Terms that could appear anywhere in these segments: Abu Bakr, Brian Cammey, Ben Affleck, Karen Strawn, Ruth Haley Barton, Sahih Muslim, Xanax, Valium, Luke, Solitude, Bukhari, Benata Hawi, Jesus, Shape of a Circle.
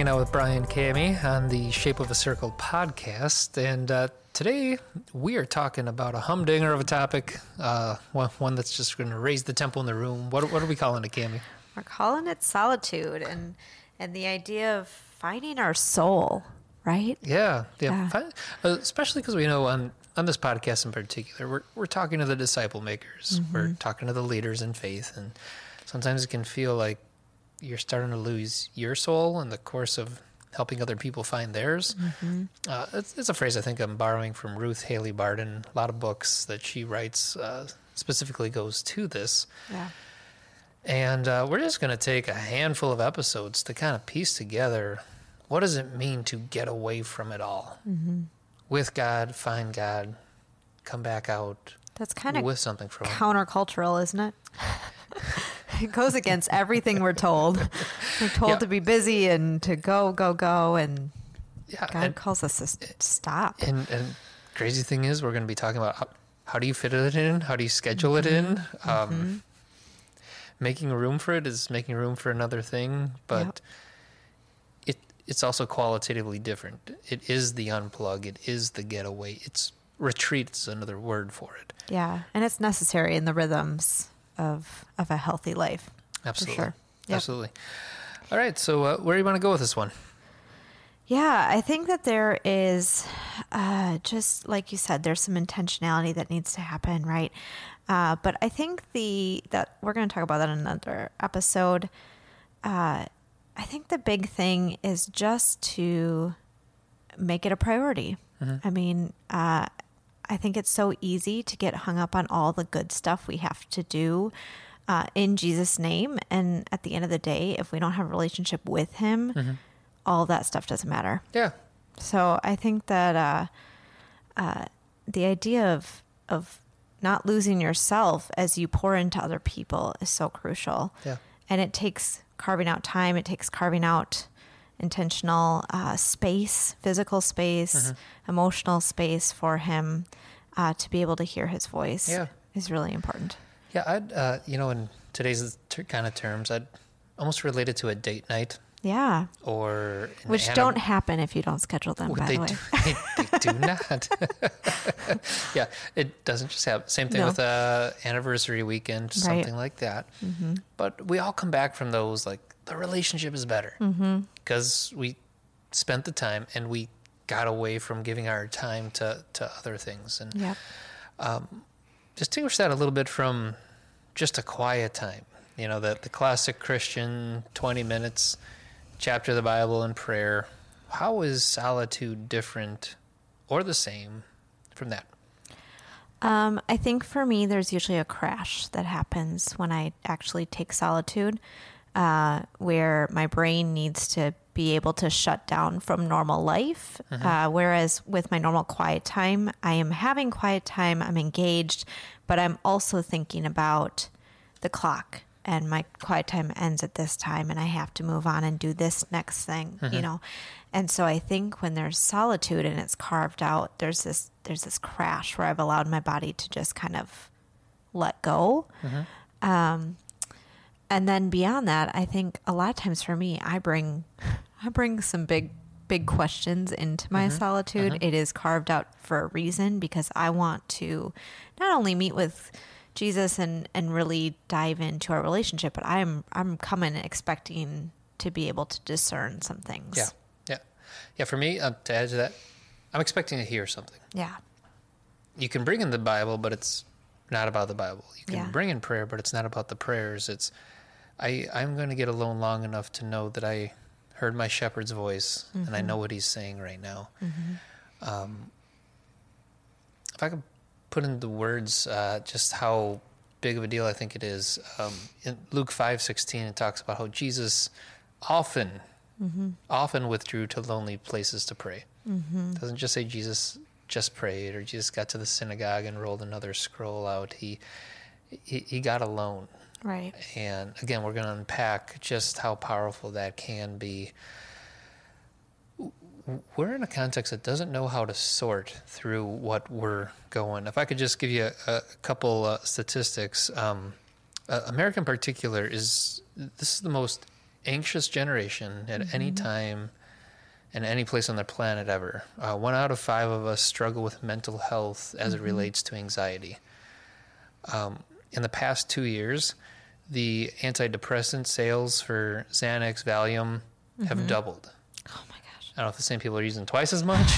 hanging out with Brian Cammey on the Shape of a Circle podcast, and today we are talking about a humdinger of a topic, one that's just going to raise the tempo in the room. What are we calling it, Cammie? We're calling it solitude, and the idea of finding our soul, right? Yeah. Especially because we know on this podcast in particular, we're talking to the disciple makers, mm-hmm. we're talking to the leaders in faith, and sometimes it can feel like you're starting to lose your soul in the course of helping other people find theirs. Mm-hmm. It's a phrase I think I'm borrowing from Ruth Haley Barton. A lot of books that she writes specifically goes to this. Yeah. And we're just going to take a handful of episodes to kind of piece together what does it mean to get away from it all? Mm-hmm. With God, find God, come back out. That's kind of with something from countercultural, isn't it? It goes against everything we're told. We're told to be busy and to go, and God calls us to stop. And crazy thing is, we're going to be talking about how do you fit it in? How do you schedule mm-hmm. it in? Making room for it is making room for another thing, but it's also qualitatively different. It is the unplug. It is the getaway. It's retreat is another word for it. Yeah, and it's necessary in the rhythms of a healthy life. Absolutely. For sure. Yep. Absolutely. All right. So where do you want to go with this one? Yeah, I think that there is, just like you said, there's some intentionality that needs to happen, right? But I think that we're going to talk about that in another episode. I think the big thing is just to make it a priority. Mm-hmm. I mean, I think it's so easy to get hung up on all the good stuff we have to do in Jesus' name. And at the end of the day, if we don't have a relationship with him, mm-hmm. all that stuff doesn't matter. Yeah. So I think that the idea of not losing yourself as you pour into other people is so crucial. Yeah. And it takes carving out time. It takes carving out intentional space, physical space, mm-hmm. emotional space for him to be able to hear his voice is really important. Yeah, I'd in today's kind of terms, I'd almost relate it to a date night. Yeah, or which don't happen if you don't schedule them. By the way, they do not. Yeah, it doesn't just happen. Same thing with a anniversary weekend, something like that. Mm-hmm. But we all come back from those like, the relationship is better because mm-hmm. we spent the time and we got away from giving our time to other things. And distinguish that a little bit from just a quiet time. You know, the classic Christian 20 minutes, chapter of the Bible and prayer. How is solitude different or the same from that? I think for me, there's usually a crash that happens when I actually take solitude. Where my brain needs to be able to shut down from normal life. Mm-hmm. Whereas with my normal quiet time, I am having quiet time, I'm engaged, but I'm also thinking about the clock and my quiet time ends at this time and I have to move on and do this next thing, mm-hmm. you know? And so I think when there's solitude and it's carved out, there's this crash where I've allowed my body to just kind of let go. Mm-hmm. And then beyond that, I think a lot of times for me, I bring some big questions into my mm-hmm. solitude. Mm-hmm. It is carved out for a reason because I want to not only meet with Jesus and really dive into our relationship, but I'm coming expecting to be able to discern some things. Yeah. For me, to add to that, I'm expecting to hear something. Yeah. You can bring in the Bible, but it's not about the Bible. You can bring in prayer, but it's not about the prayers. It's I'm going to get alone long enough to know that I heard my shepherd's voice, mm-hmm. and I know what he's saying right now. Mm-hmm. If I could put into words just how big of a deal I think it is, in Luke 5:16, it talks about how Jesus often withdrew to lonely places to pray. Mm-hmm. It doesn't just say Jesus just prayed or Jesus got to the synagogue and rolled another scroll out. He got alone. Right. And again, we're going to unpack just how powerful that can be. We're in a context that doesn't know how to sort through what we're going. If I could just give you a couple statistics, America in particular, this is the most anxious generation at any time and any place on the planet ever. 1 out of 5 of us struggle with mental health as it relates to anxiety. In the past 2 years, the antidepressant sales for Xanax, Valium have doubled. Oh my gosh. I don't know if the same people are using twice as much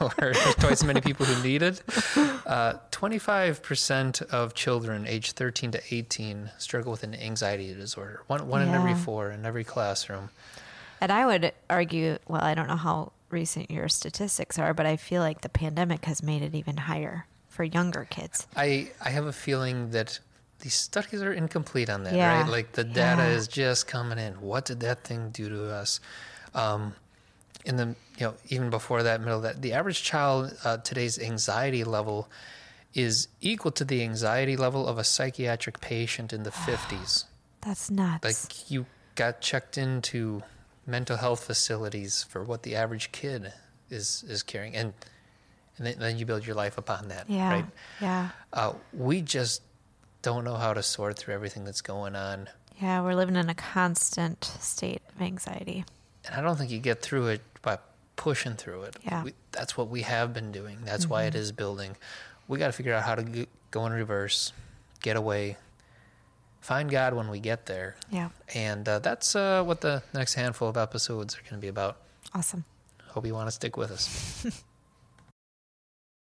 or twice as many people who need it. 25% of children aged 13 to 18 struggle with an anxiety disorder. One in every 4 in every classroom. And I would argue, well, I don't know how recent your statistics are, but I feel like the pandemic has made it even higher for younger kids. I have a feeling that these studies are incomplete on that, right? Like the data is just coming in. What did that thing do to us? And then, you know, even before that, middle of that, the average child today's anxiety level is equal to the anxiety level of a psychiatric patient in the 50s. That's nuts. Like you got checked into mental health facilities for what the average kid is carrying. And then you build your life upon that, right? Yeah. We just don't know how to sort through everything that's going on. Yeah, we're living in a constant state of anxiety. And I don't think you get through it by pushing through it. Yeah. That's what we have been doing. That's why it is building. We got to figure out how to go in reverse, get away, find God when we get there. Yeah. And that's what the next handful of episodes are going to be about. Awesome. Hope you want to stick with us.